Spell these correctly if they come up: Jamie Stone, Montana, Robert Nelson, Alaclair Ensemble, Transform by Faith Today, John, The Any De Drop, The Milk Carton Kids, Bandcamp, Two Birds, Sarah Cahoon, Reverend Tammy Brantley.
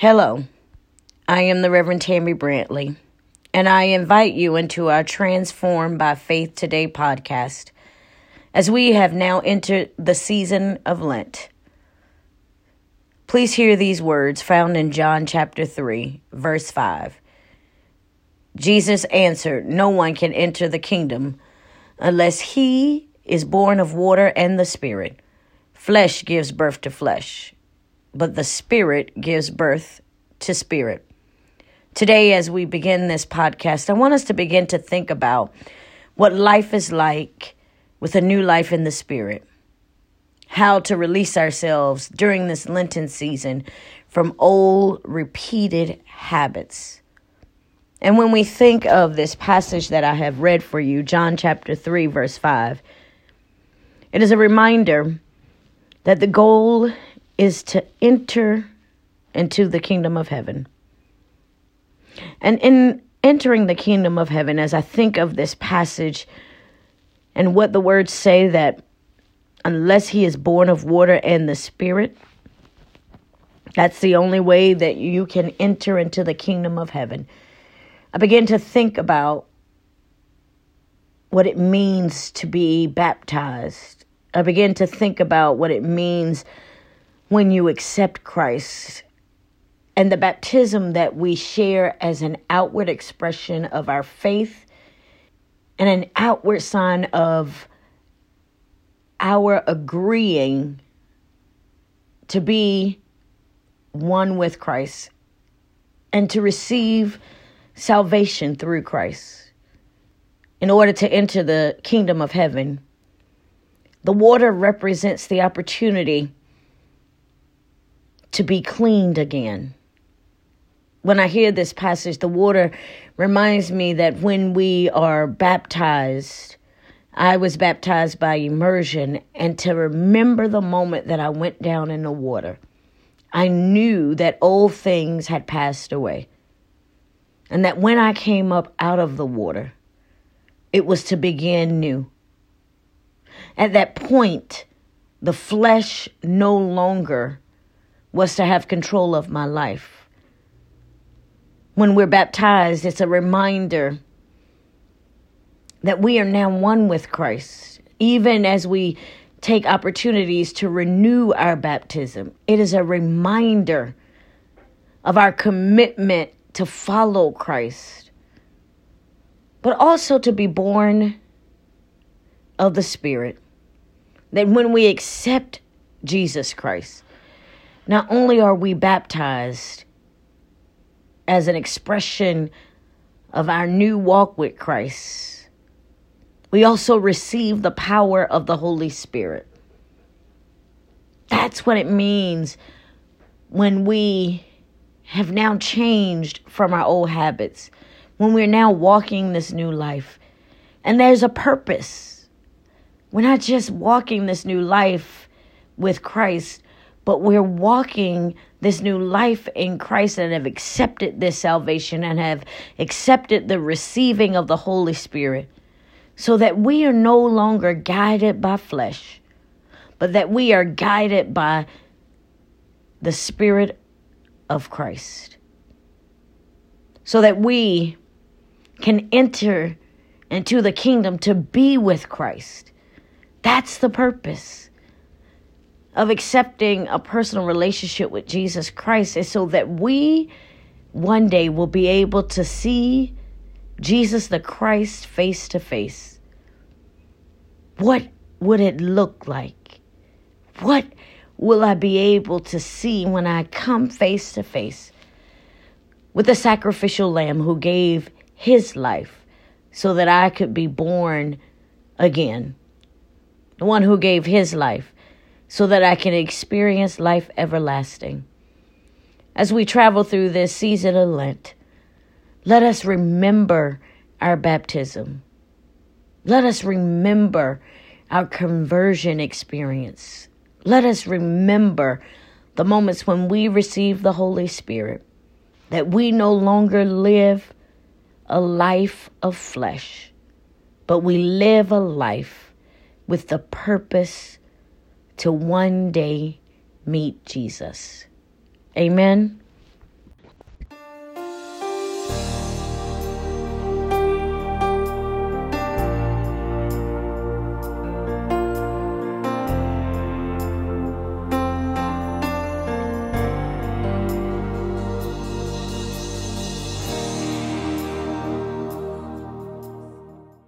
Hello, I am the Reverend Tammy Brantley, and I invite you into our Transform by Faith Today podcast, as we have now entered the season of Lent. Please hear these words found in John chapter 3, verse 5. Jesus answered, "No one can enter the kingdom unless he is born of water and the Spirit. Flesh gives birth to flesh, but the Spirit gives birth to spirit." Today, as we begin this podcast, I want us to begin to think about what life is like with a new life in the Spirit, how to release ourselves during this Lenten season from old repeated habits. And when we think of this passage that I have read for you, John chapter 3, verse 5, it is a reminder that the goal is to enter into the kingdom of heaven. And in entering the kingdom of heaven, as I think of this passage and what the words say, that unless he is born of water and the Spirit, that's the only way that you can enter into the kingdom of heaven. I begin to think about what it means to be baptized. I begin to think about what it means when you accept Christ, and the baptism that we share as an outward expression of our faith and an outward sign of our agreeing to be one with Christ and to receive salvation through Christ in order to enter the kingdom of heaven. The water represents the opportunity to be cleaned again. When I hear this passage, the water reminds me that when we are baptized, I was baptized by immersion, and to remember the moment that I went down in the water, I knew that old things had passed away, and that when I came up out of the water, it was to begin new. At that point, the flesh no longer was to have control of my life. When we're baptized, it's a reminder that we are now one with Christ. Even as we take opportunities to renew our baptism, it is a reminder of our commitment to follow Christ, but also to be born of the Spirit. That when we accept Jesus Christ, not only are we baptized as an expression of our new walk with Christ, we also receive the power of the Holy Spirit. That's what it means when we have now changed from our old habits, when we're now walking this new life. And there's a purpose. We're not just walking this new life with Christ, but we're walking this new life in Christ and have accepted this salvation and have accepted the receiving of the Holy Spirit, so that we are no longer guided by flesh, but that we are guided by the Spirit of Christ, so that we can enter into the kingdom to be with Christ. That's the purpose of accepting a personal relationship with Jesus Christ, is so that we one day will be able to see Jesus the Christ face to face. What would it look like? What will I be able to see when I come face to face with the sacrificial lamb who gave his life so that I could be born again? The one who gave his life so that I can experience life everlasting. As we travel through this season of Lent, let us remember our baptism. Let us remember our conversion experience. Let us remember the moments when we receive the Holy Spirit, that we no longer live a life of flesh, but we live a life with the purpose to one day meet Jesus. Amen.